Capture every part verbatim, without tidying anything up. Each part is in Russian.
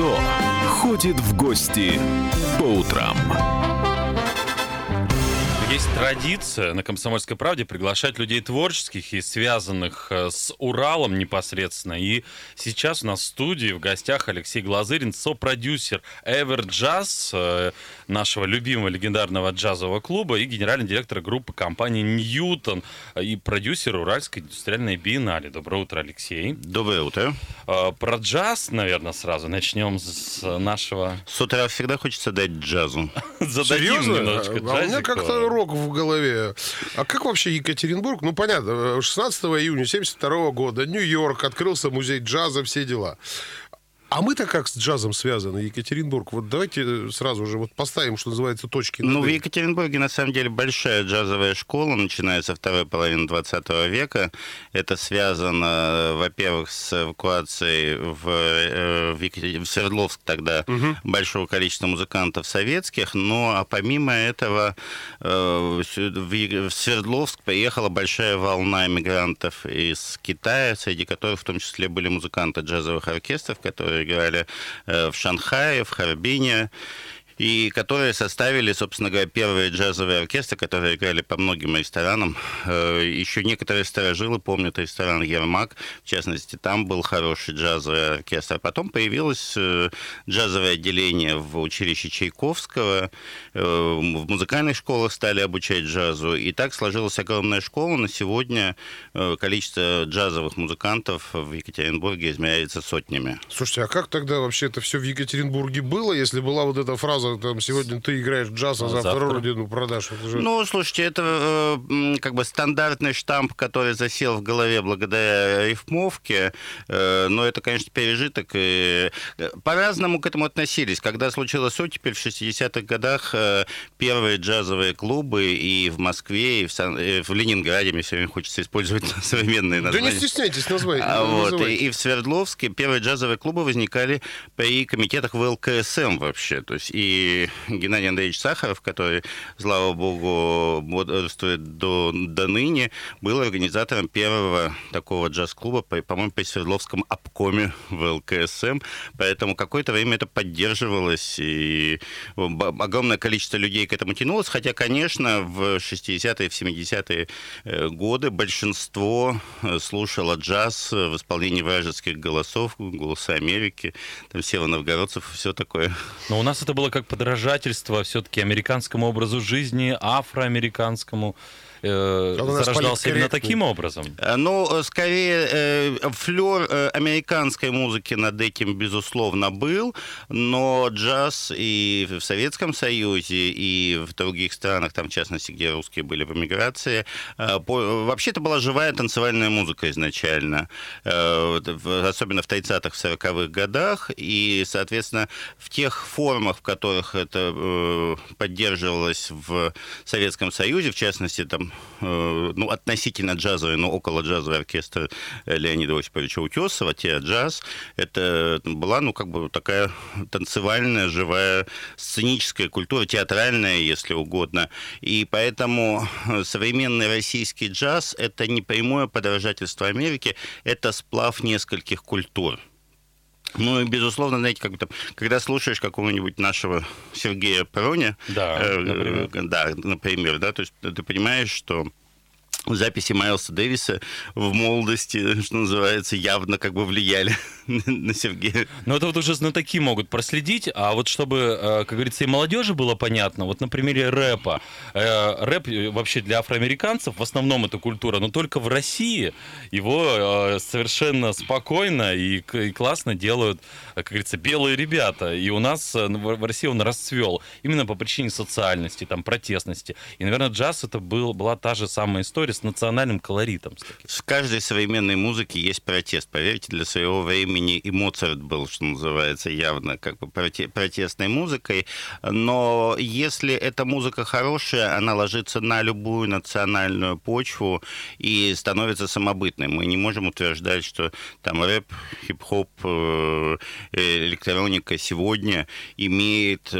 Кто ходит в гости по утрам? Есть традиция на «Комсомольской правде» приглашать людей творческих и связанных с Уралом непосредственно. И сейчас у нас в студии в гостях Алексей Глазырин, сопродюсер «EverJazz», нашего любимого легендарного джазового клуба, и генеральный директор группы компании «Ньютон», и продюсер Уральской индустриальной биеннале. Доброе утро, Алексей. Доброе утро. Про джаз, наверное, сразу начнем с нашего... С утра всегда хочется дать джазу. Зададим немножечко джазика. А у меня как-то в голове. А как вообще Екатеринбург? Ну, понятно, шестнадцатого июня тысяча девятьсот семьдесят второго года, Нью-Йорк, открылся музей джаза, все дела. А мы-то как с джазом связаны, Екатеринбург? Вот давайте сразу же вот поставим, что называется, точки. Ну, в Екатеринбурге, на самом деле, большая джазовая школа, начиная со второй половины двадцатого века. Это связано, во-первых, с эвакуацией в, в, Екатер... в Свердловск тогда угу. большого количества музыкантов советских. Ну, а помимо этого, в Свердловск приехала большая волна эмигрантов из Китая, среди которых в том числе были музыканты джазовых оркестров, которые играли в Шанхае, в Харбине, и которые составили, собственно говоря, первые джазовые оркестры, которые играли по многим ресторанам. Еще некоторые старожилы помнят ресторан «Ермак», в частности, там был хороший джазовый оркестр. Потом появилось джазовое отделение в училище Чайковского, в музыкальных школах стали обучать джазу, и так сложилась огромная школа. На сегодня количество джазовых музыкантов в Екатеринбурге измеряется сотнями. Слушайте, а как тогда вообще это все в Екатеринбурге было, если была вот эта фраза там, сегодня ты играешь джаз, а завтра, завтра. Родину продашь. Же... Ну, слушайте, это э, как бы стандартный штамп, который засел в голове благодаря рифмовке, э, но это, конечно, пережиток. И... По-разному к этому относились. Когда случилось оттепель в шестидесятых годах, э, первые джазовые клубы и в Москве, и в, Сан... и в Ленинграде, мне все время хочется использовать современные названия. Да не стесняйтесь, назвать. А, вот, и, и в Свердловске первые джазовые клубы возникали при комитетах вэ эл ка эс эм вообще, то есть и И Геннадий Андреевич Сахаров, который, слава богу, бодрствует до, до ныне, был организатором первого такого джаз-клуба, по, по-моему, при Свердловском обкоме в эл ка эс эм. Поэтому какое-то время это поддерживалось, и огромное количество людей к этому тянулось. Хотя, конечно, в шестидесятые, в семидесятые годы большинство слушало джаз в исполнении вражеских голосов, голоса Америки, там Сева Новгородцев, все такое. Но у нас это было как подражательство все-таки американскому образу жизни, афроамериканскому. Зарождался именно таким образом? Ну, скорее, э, флёр э, американской музыки над этим, безусловно, был, но джаз и в Советском Союзе, и в других странах, там, в частности, где русские были в эмиграции, э, по, вообще-то была живая танцевальная музыка изначально, э, в, особенно в тридцатых, сороковых годах, и, соответственно, в тех формах, в которых это э, поддерживалось в Советском Союзе, в частности, там, ну, относительно джазовый, но около джазовый оркестр Леонида Осиповича Утесова, «Теаджаз», это была, ну, как бы такая танцевальная, живая, сценическая культура, театральная, если угодно. И поэтому современный российский джаз — это не прямое подражательство Америки, это сплав нескольких культур. Ну и, безусловно, знаете, как-то, когда слушаешь какого-нибудь нашего Сергея Паруня, да, э, э, например. Да, например, да, то есть ты понимаешь, что записи Майлса Дэвиса в молодости, что называется, явно как бы влияли на Сергея. Ну, это вот уже знатоки могут проследить, а вот чтобы, как говорится, и молодежи было понятно, вот на примере рэпа. Рэп вообще для афроамериканцев, в основном это культура, но только в России его совершенно спокойно и классно делают, как говорится, белые ребята. И у нас в России он расцвел именно по причине социальности, там, протестности. И, наверное, джаз — это был, была та же самая история, с национальным колоритом. В каждой современной музыке есть протест. Поверьте, для своего времени и Моцарт был, что называется, явно как бы протестной музыкой. Но если эта музыка хорошая, она ложится на любую национальную почву и становится самобытной. Мы не можем утверждать, что там рэп, хип-хоп, электроника сегодня имеет...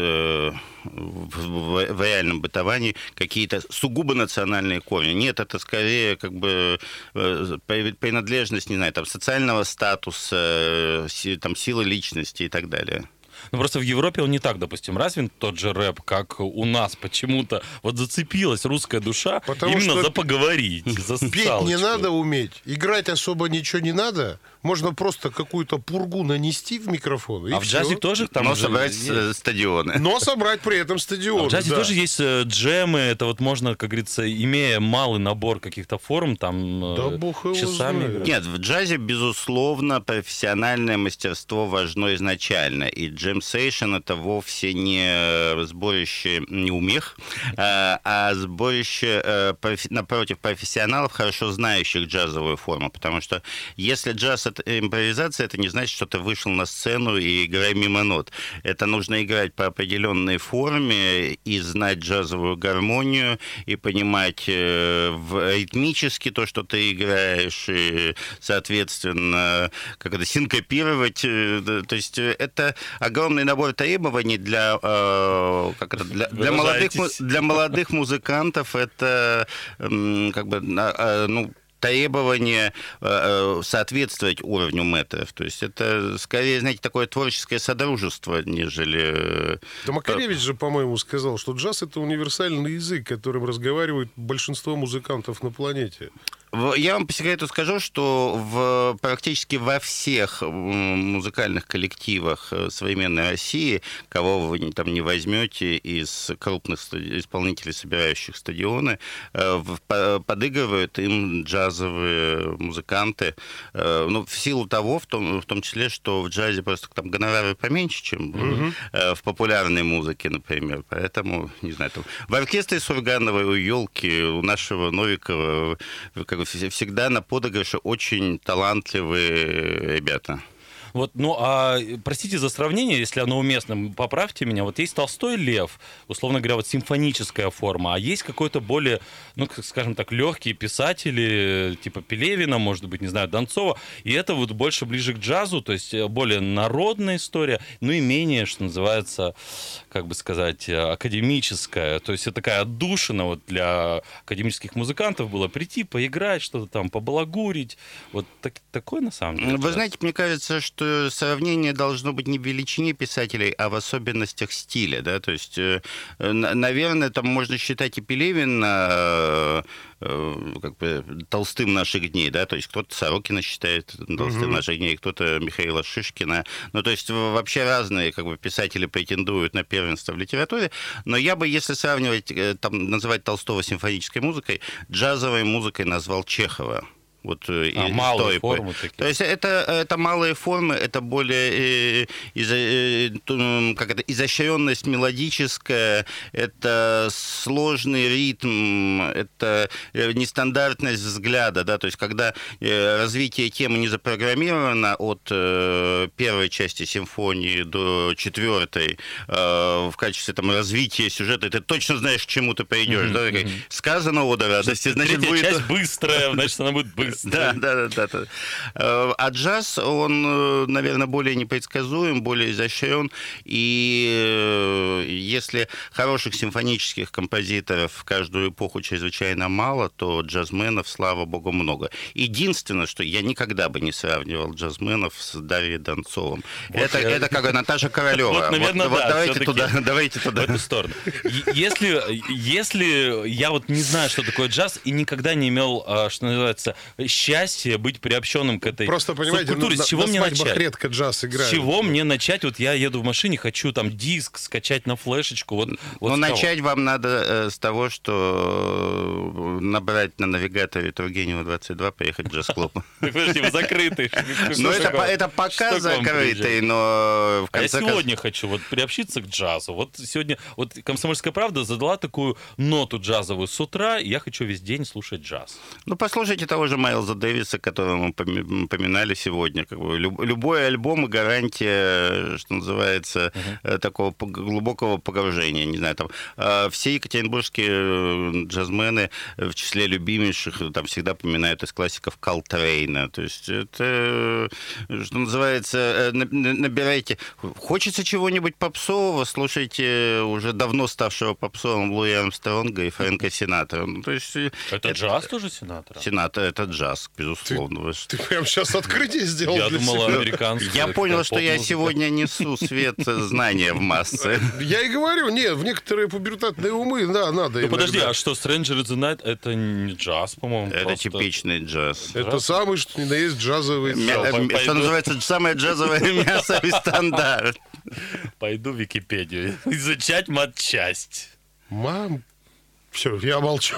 в, в реальном бытовании какие-то сугубо национальные корни. Нет, это скорее как бы принадлежность, не знаю, там, социального статуса, там, силы личности и так далее. Ну, просто в Европе он не так, допустим, развит тот же рэп, как у нас почему-то. Вот зацепилась русская душа потому именно за поговорить, за социалочку. Петь не надо уметь, играть особо ничего не надо. Можно просто какую-то пургу нанести в микрофон, и а в все. Джазе тоже там... Но же... собрать есть... стадионы. Но собрать при этом стадионы, а в джазе да. тоже есть джемы, это вот можно, как говорится, имея малый набор каких-то форм, там да бог его часами... Знает. Нет, в джазе, безусловно, профессиональное мастерство важно изначально, и джаз Джемсейшн — это вовсе не сборище неумех, а сборище, напротив, профессионалов, хорошо знающих джазовую форму. Потому что если джаз — это импровизация, это не значит, что ты вышел на сцену и играй мимо нот. Это нужно играть по определенной форме и знать джазовую гармонию, и понимать ритмически то, что ты играешь, и, соответственно, как это, синкопировать. То есть это... огромный набор требований для, э, как это, для, для, молодых, для молодых музыкантов. Это э, как бы э, ну, требование э, соответствовать уровню мэтров. То есть это скорее, знаете, такое творческое содружество, нежели... Да Макаревич же, по-моему, сказал, что джаз — это универсальный язык, которым разговаривает большинство музыкантов на планете. Я вам по секрету скажу, что в, практически во всех музыкальных коллективах современной России, кого вы там не возьмете из крупных исполнителей, собирающих стадионы, подыгрывают им джазовые музыканты. Ну, в силу того, в том, в том числе, что в джазе просто там гонорары поменьше, чем mm-hmm. в популярной музыке, например. Поэтому, не знаю, там, в оркестре Сургановой, у Ёлки, у нашего Новикова, как всегда на подыгрыше очень талантливые ребята. Вот, ну а простите за сравнение, если оно уместно, поправьте меня. Вот есть Толстой Лев, условно говоря, вот симфоническая форма, а есть какой-то более, ну, скажем так, легкие писатели, типа Пелевина, может быть, не знаю, Донцова. И это вот больше ближе к джазу, то есть более народная история, ну и менее, что называется, как бы сказать, академическая. То есть это такая отдушина вот для академических музыкантов было прийти, поиграть, что-то там, побалагурить. Вот так, такое на самом деле. Вы джаз. Знаете, мне кажется, что сравнение должно быть не в величине писателей, а в особенностях стиля, да, то есть, наверное, там можно считать и Пелевина как бы Толстым наших дней, да, то есть кто-то Сорокина считает Толстым угу. наших дней, кто-то Михаила Шишкина, ну, то есть вообще разные, как бы, писатели претендуют на первенство в литературе, но я бы, если сравнивать, там, называть Толстого симфонической музыкой, джазовой музыкой назвал Чехова. Вот, а, и малые той, формы такие. То есть это, это малые формы, это более э, изо, э, как это, изощренность мелодическая, это сложный ритм, это нестандартность взгляда, да, то есть когда э, развитие темы не запрограммировано от э, первой части симфонии до четвертой э, в качестве там, развития сюжета, ты точно знаешь, к чему ты пойдешь. Mm-hmm. Да, mm-hmm. Сказано «Ода радости», значит, будет... часть быстрая, значит, она будет быстрая. Да, да, да, да. А джаз, он, наверное, более непредсказуем, более изощрен. И если хороших симфонических композиторов в каждую эпоху чрезвычайно мало, то джазменов, слава богу, много. Единственное, что я никогда бы не сравнивал джазменов с Дарьей Донцовым. Вот это, я... это как Наташа Королева. Вот, наверное, вот, да, вот давайте туда, давайте туда. В эту сторону. Если, если я вот не знаю, что такое джаз, и никогда не имел, что называется, счастье быть приобщенным к этой просто, понимаете, субкультуре. С чего на, мне начать? Редко джаз играет. С чего мне начать? Вот я еду в машине, хочу там диск скачать на флешечку. Вот, вот но начать того. Вам надо э, с того, что набрать на навигаторе Тургенева двадцать два, поехать в джаз-клуб. Подожди, вы закрытый. Ну это пока закрытый, но... А я сегодня хочу вот приобщиться к джазу. Вот сегодня вот «Комсомольская правда» задала такую ноту джазовую с утра, и я хочу весь день слушать джаз. Ну послушайте того же Майлса Майлза Дэвиса, которого мы поминали сегодня. Как бы любой альбом и гарантия, что называется, uh-huh. такого глубокого погружения. Не знаю, там все екатеринбургские джазмены в числе любимейших там всегда поминают из классиков Колтрейна. То есть это, что называется, набирайте. Хочется чего-нибудь попсового, слушайте уже давно ставшего попсовым Луи Армстронга и Фрэнка Синатра. Ну, то есть, это, это джаз тоже Синатра? Синатра — это джаз, безусловно. Ты, ты прямо сейчас открытие сделал. Я думал, американский. Я понял, что я сегодня несу свет знания в массы. Я и говорю, нет, в некоторые пубертатные умы, да, надо. Ну подожди, а что, Stranger in the Night — это не джаз, по-моему? Это типичный джаз. Это самый, что ни на есть, джазовый. Что называется, самое джазовое мясо и стандарт. Пойду в Википедию изучать матчасть. Мам. Все, я молчу.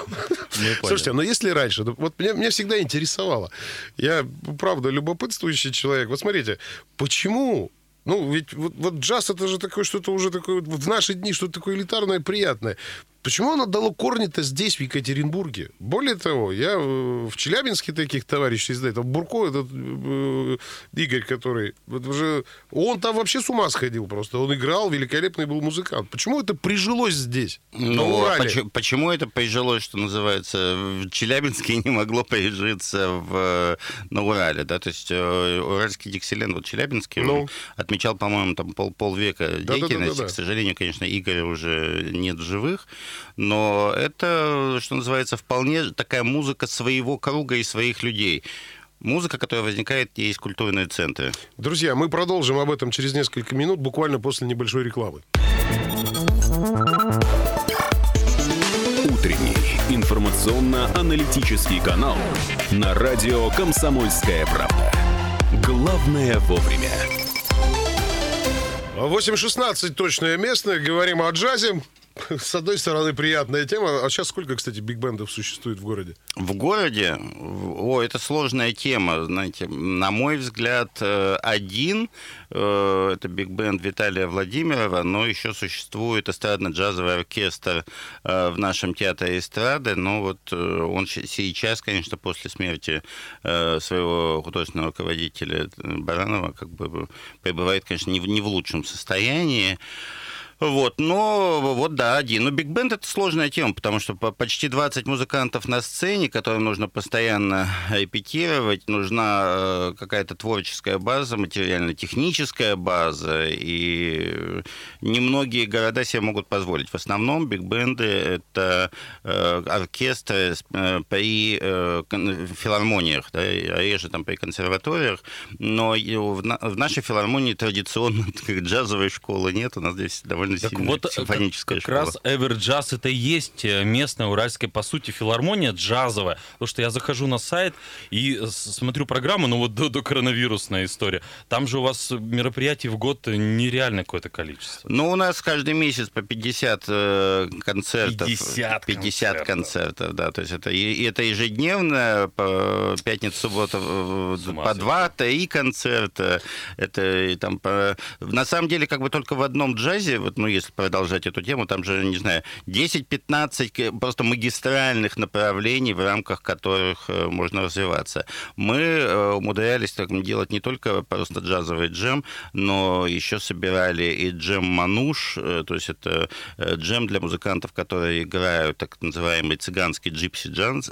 Слушайте, но если раньше... Вот меня, меня всегда интересовало. Я, правда, любопытствующий человек. Вот смотрите, почему... Ну, ведь вот, вот джаз — это же такое что-то уже такое... Вот в наши дни что-то такое элитарное, приятное. Почему оно дало корни-то здесь, в Екатеринбурге? Более того, я в Челябинске таких товарищей знаю. Там Бурко, этот э, Игорь, который... Вот уже, он там вообще с ума сходил просто. Он играл, великолепный был музыкант. Почему это прижилось здесь, ну, на Урале? Почему, почему это прижилось, что называется, в Челябинске не могло прижиться в, на Урале? Да? То есть уральский дикселен, вот Челябинский, ну, отмечал, по-моему, там пол, полвека да, деятельности. Да, да, да, да. К сожалению, конечно, Игоря уже нет живых. Но это, что называется, вполне такая музыка своего круга и своих людей. Музыка, которая возникает из культурные центры. Друзья, мы продолжим об этом через несколько минут, буквально после небольшой рекламы. Утренний информационно-аналитический канал на радио «Комсомольская правда». Главное вовремя. восемь шестнадцать точное место. Говорим о джазе. С одной стороны, приятная тема. А сейчас сколько, кстати, биг-бендов существует в городе? В городе? О, это сложная тема. Знаете, на мой взгляд, один, это биг-бенд Виталия Владимирова, но еще существует эстрадно-джазовый оркестр в нашем театре эстрады. Но вот он сейчас, конечно, после смерти своего художественного руководителя Баранова, как бы пребывает, конечно, не в лучшем состоянии. Вот, но вот да, один. Но биг-бенд — это сложная тема, потому что почти двадцать музыкантов на сцене, которым нужно постоянно репетировать, нужна какая-то творческая база, материально-техническая база, и немногие города себе могут позволить. В основном биг-бенды — это оркестры при филармониях, да, реже там при консерваториях, но в нашей филармонии традиционно джазовой школы нет, у нас здесь довольно так вот, симфоническая как, как раз EverJazz — это и есть местная уральская, по сути, филармония джазовая. Потому что я захожу на сайт и смотрю программу, ну вот до, до коронавирусная история. Там же у вас мероприятий в год нереально какое-то количество. Ну, у нас каждый месяц по пятьдесят концертов. пятьдесят, пятьдесят концертов. концертов, да. То есть это, и, это ежедневно, по пятницу, субботу, по два-три концерта. Это и там по... На самом деле, как бы только в одном джазе, вот, ну, если продолжать эту тему, там же, не знаю, десять-пятнадцать просто магистральных направлений, в рамках которых можно развиваться. Мы умудрялись так делать не только просто джазовый джем, но еще собирали и джем-мануш, то есть это джем для музыкантов, которые играют так называемый цыганский джипси-джаз.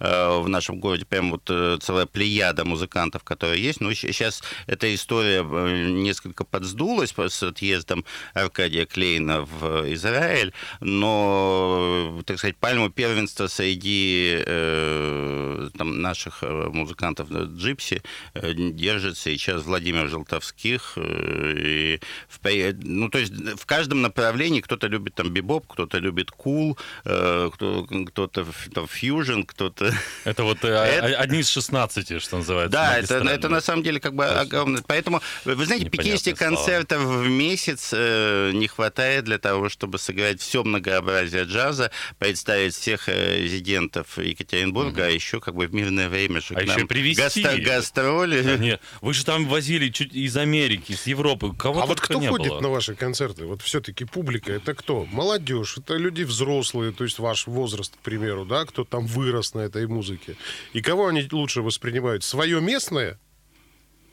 В нашем городе прям вот целая плеяда музыкантов, которые есть. Но сейчас эта история несколько подсдулась с отъездом Аркадия Клейна в Израиль, но, так сказать, пальму первенства среди э, там, наших музыкантов джипси э, держит сейчас Владимир Желтовских. Э, и в, ну, то есть в каждом направлении кто-то любит там бибоп, кто-то любит кул, э, кто, кто-то там, фьюжн, кто-то... Это вот э, это... одни из шестнадцати, что называется. Да, это, это на самом деле как бы огромное... Поэтому, вы знаете, пятьдесят концертов в месяц — не хватает для того, чтобы сыграть все многообразие джаза, представить всех резидентов Екатеринбурга, mm-hmm. а еще как бы в мирное время же а к нам гаста- гастроли. Да, нет. Вы же там возили чуть из Америки, из Европы. Кого а вот кто не ходит было? На ваши концерты? Вот все-таки публика, это кто? Молодежь, это люди взрослые, то есть ваш возраст, к примеру, да, кто там вырос на этой музыке. И кого они лучше воспринимают? Свое местное?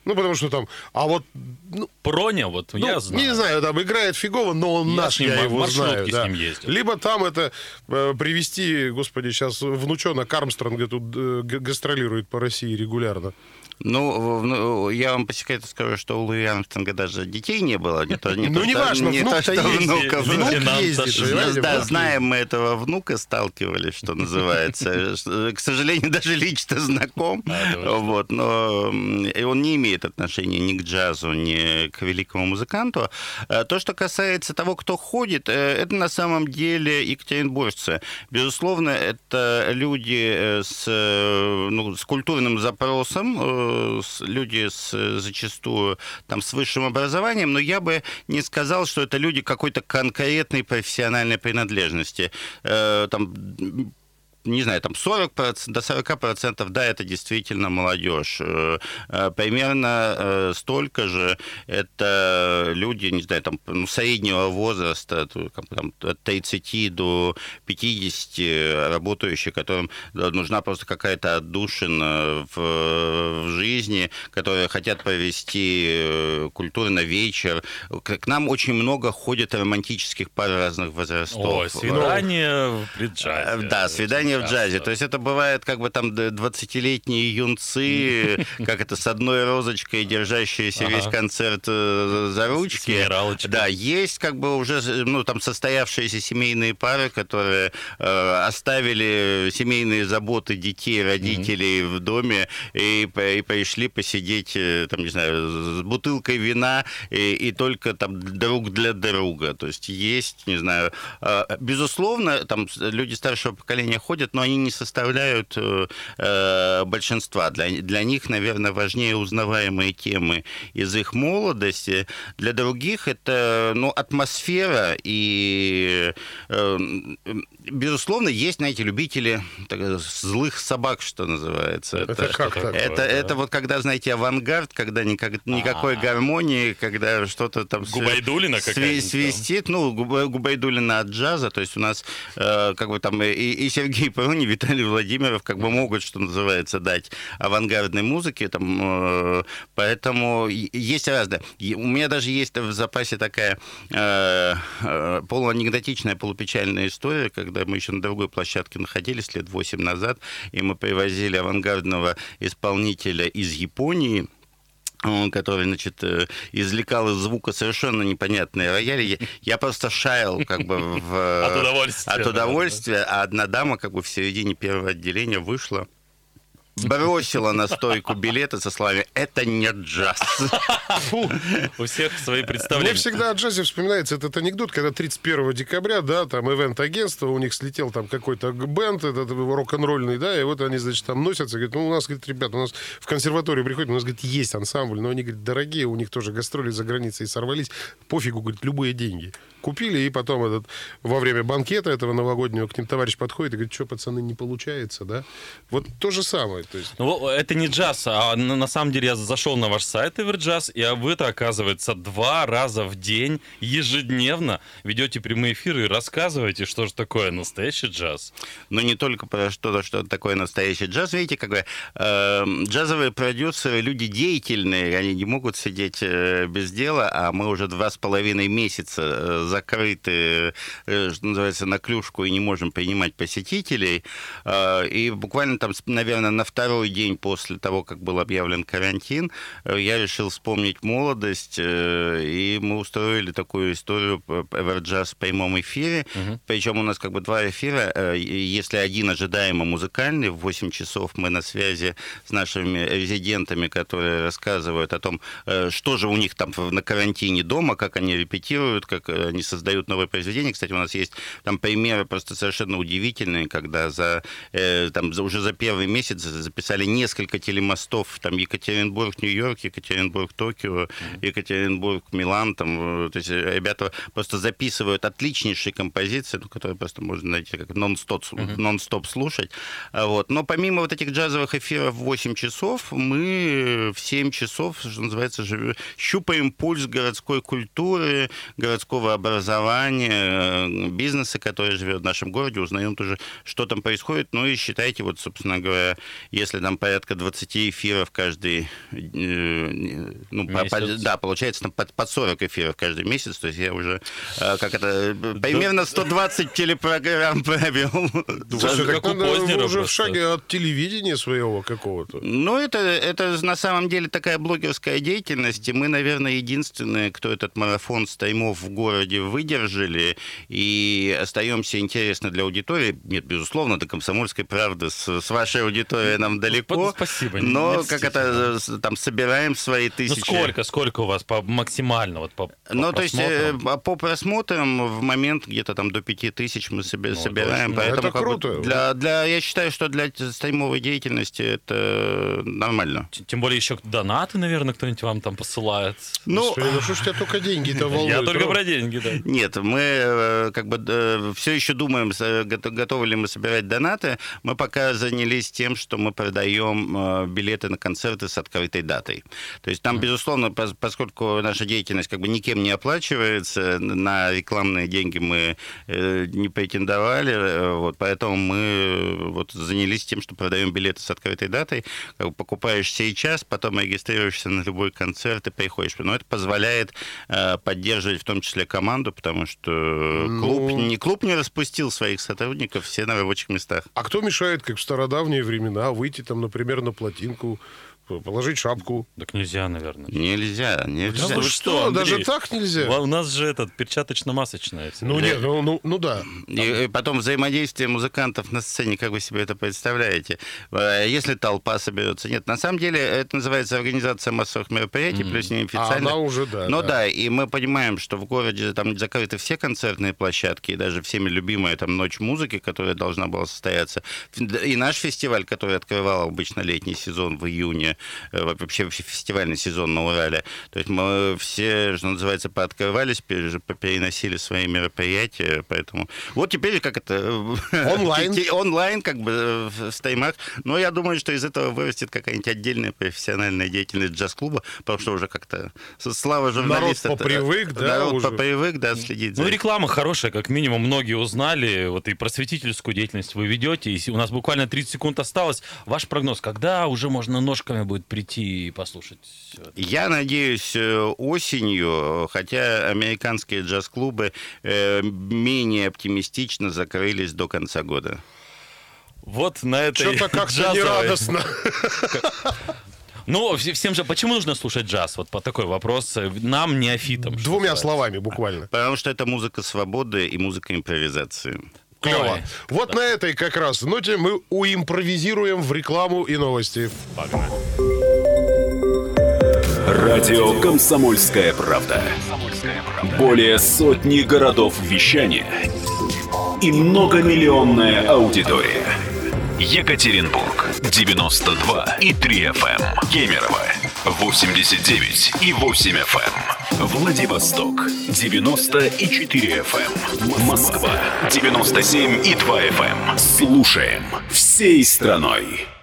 Ну, потому что там... А вот... Ну, Проня, вот, ну, я знаю. Не знаю, там играет фигово, но он я наш, я его знаю. Да. Либо там это э, привезти... Господи, сейчас внучонок Армстронга тут э, гастролирует по России регулярно. Ну, я вам по секрету скажу, что у Луи Армстронга даже детей не было. Не то, не ну, то, не то, важно, не внук-то то, есть. Внуков. Внук ездит. Да, знаем мы этого внука, сталкивались, что называется. К сожалению, даже лично знаком. Вот, но он не имеет отношения ни к джазу, ни к великому музыканту. То, что касается того, кто ходит, это на самом деле екатеринбуржцы. Безусловно, это люди с, ну, с культурным запросом, люди с, зачастую там, с высшим образованием, но я бы не сказал, что это люди какой-то конкретной профессиональной принадлежности. Э, там... не знаю, там сорок процентов, до сорок процентов, да, это действительно молодежь. Примерно столько же это люди, не знаю, там, ну, среднего возраста, там, от тридцати до пятидесяти, работающие, которым нужна просто какая-то отдушина в, в жизни, которые хотят провести культурный вечер. К нам очень много ходит романтических пар разных возрастов. Ой, свидание в преджазе. Да, свидание в джазе. То есть это бывает как бы там двадцатилетние юнцы, как это, с одной розочкой, держащиеся весь концерт за ручки. Да, есть как бы уже, ну, там состоявшиеся семейные пары, которые оставили семейные заботы детей, родителей в доме и пришли посидеть, там, не знаю, с бутылкой вина и только там друг для друга. То есть есть, не знаю, безусловно, там люди старшего поколения ходят, но они не составляют э, большинства. Для, для них, наверное, важнее узнаваемые темы из их молодости. Для других это, ну, атмосфера и, э, безусловно, есть, знаете, любители так, злых собак, что называется. Это, это как такое? Это, да? это вот когда, знаете, авангард, когда никак, никакой гармонии, когда что-то там... Губайдулина св... какая-нибудь. Свистит, ну, Губайдулина от джаза, то есть у нас э, как бы там и, и Сергей Паруня, Виталий Владимиров как бы могут, что называется, дать авангардной музыке. Там, поэтому есть разное. У меня даже есть в запасе такая э, э, полуанекдотичная, полупечальная история, когда мы еще на другой площадке находились лет восемь назад, и мы привозили авангардного исполнителя из Японии, который, значит, извлекал из звука совершенно непонятные рояли. Я просто шаял как бы в... от удовольствия, от удовольствия, да, да. А одна дама как бы в середине первого отделения вышла, бросила на стойку билеты со словами «это не джаз». Фу. У всех свои представления. Мне всегда о джазе вспоминается этот анекдот, когда тридцать первого декабря, да, там ивент-агентство, у них слетел там какой-то бенд, этот рок-н-ролльный, да, и вот они, значит, там носятся, говорят, ну, у нас, говорит, ребята, у нас в консерваторию приходят, у нас, говорит, есть ансамбль, но они, говорят, дорогие, у них тоже гастроли за границей сорвались, пофигу, говорит, любые деньги. Купили, и потом этот, во время банкета этого новогоднего к ним товарищ подходит и говорит, что, пацаны, не получается, да? Вот то же самое. То есть... Ну, это не джаз, а на самом деле я зашел на ваш сайт EverJazz, и вы-то, оказывается, два раза в день ежедневно ведете прямые эфиры и рассказываете, что же такое настоящий джаз. Ну, не только про что-то, что такое настоящий джаз. Видите, как бы, э, джазовые продюсеры, люди деятельные, они не могут сидеть э, без дела, а мы уже два с половиной месяца э, закрыты, э, что называется, на клюшку и не можем принимать посетителей. Э, и буквально там, наверное, на второй день после того, как был объявлен карантин, я решил вспомнить молодость, и мы устроили такую историю EverJazz в прямом эфире. Uh-huh. Причем у нас как бы два эфира. Если один ожидаемо музыкальный, в восемь часов мы на связи с нашими резидентами, которые рассказывают о том, что же у них там на карантине дома, как они репетируют, как они создают новые произведения. Кстати, у нас есть там примеры просто совершенно удивительные, когда за, там, уже за первый месяц записали несколько телемостов, там Екатеринбург-Нью-Йорк, Екатеринбург-Токио, Екатеринбург-Милан, там, то есть ребята просто записывают отличнейшие композиции, ну, которые просто можно найти как нон-стоп, uh-huh. нон-стоп слушать, вот. Но помимо вот этих джазовых эфиров в восемь часов, мы в семь часов, что называется, живем, щупаем пульс городской культуры, городского образования, бизнеса, который живет в нашем городе, узнаем тоже, что там происходит. Ну и считайте, вот, собственно говоря, если там порядка двадцать эфиров каждый, ну, по, да, получается там под, под сорок эфиров каждый месяц, то есть я уже, как это, примерно сто двадцать телепрограмм провел. Даже как он уже в шаге от телевидения своего какого-то. Ну, это, это на самом деле такая блогерская деятельность, и мы, наверное, единственные, кто этот марафон стримов в городе выдержали, и остаемся интересны для аудитории. Нет, безусловно, до «Комсомольской правды» с, с вашей аудиторией нам далеко. Спасибо. Но как это, там, собираем свои тысячи. Ну, сколько, сколько у вас по, максимально вот, по, по ну, просмотрам? То есть э, по просмотрам в момент где-то там до пяти тысяч мы себе, ну, собираем. Точно. Поэтому, это круто. Для, для, я считаю, что для стримовой деятельности это нормально. Тем более еще донаты, наверное, кто-нибудь вам там посылает. Ну, ну что ж тебя только деньги-то волнуют? Я только про деньги, да. Нет, мы как бы все еще думаем, готовы ли мы собирать донаты. Мы пока занялись тем, что мы продаем билеты на концерты с открытой датой. То есть там, безусловно, поскольку наша деятельность как бы никем не оплачивается, на рекламные деньги мы не претендовали, вот, поэтому мы вот занялись тем, что продаем билеты с открытой датой. Как бы покупаешь сейчас, потом регистрируешься на любой концерт и приходишь. Но это позволяет э, поддерживать в том числе команду, потому что клуб, Но... не, клуб не распустил своих сотрудников, все на рабочих местах. А кто мешает, как в стародавние времена, выйти там, например, на плотинку, положить шапку? Так нельзя, наверное. Нельзя, нельзя. Да, ну что, Андрей, даже так нельзя? У нас же этот перчаточно-масочное. Ну, нет, ну, ну, ну да. И, и потом взаимодействие музыкантов на сцене, как вы себе это представляете? Если толпа соберется, нет. На самом деле это называется организация массовых мероприятий, mm. плюс неофициально. А она уже, да. Ну да. да, и мы понимаем, что в городе там закрыты все концертные площадки, и даже всеми любимая там ночь музыки, которая должна была состояться. И наш фестиваль, который открывал обычно летний сезон в июне, вообще фестивальный сезон на Урале. То есть мы все, что называется, пооткрывались, переносили свои мероприятия, поэтому... Вот теперь как это... Онлайн. Онлайн, как бы, в стримах. Но я думаю, что из этого вырастет какая-нибудь отдельная профессиональная деятельность джаз-клуба, потому что уже как-то слава журналиста... Народ попривык, да? Народ уже. попривык, да, следить за... Ну, реклама хорошая, как минимум, многие узнали. Вот и просветительскую деятельность вы ведете. И у нас буквально тридцать секунд осталось. Ваш прогноз, когда уже можно ножками будет прийти и послушать? Я надеюсь, осенью, хотя американские джаз-клубы э, менее оптимистично закрылись до конца года. Вот на этой что-то как-то джазовой... нерадостно. Ну, всем же, почему нужно слушать джаз? Вот по такой вопрос. Нам, неофитам. Двумя словами буквально. Потому что это музыка свободы и музыка импровизации. Клево. Ой, вот да. На этой как раз ноте мы уимпровизируем в рекламу и новости. Погнали. Радио «Комсомольская правда». «Комсомольская правда». Более сотни городов вещания и многомиллионная аудитория. Екатеринбург, девяносто два и три эф эм. Кемерово, восемьдесят девять и восемь эф эм. Владивосток, девяносто и четыре эф эм. Москва, девяносто семь и два эф эм. Слушаем всей страной.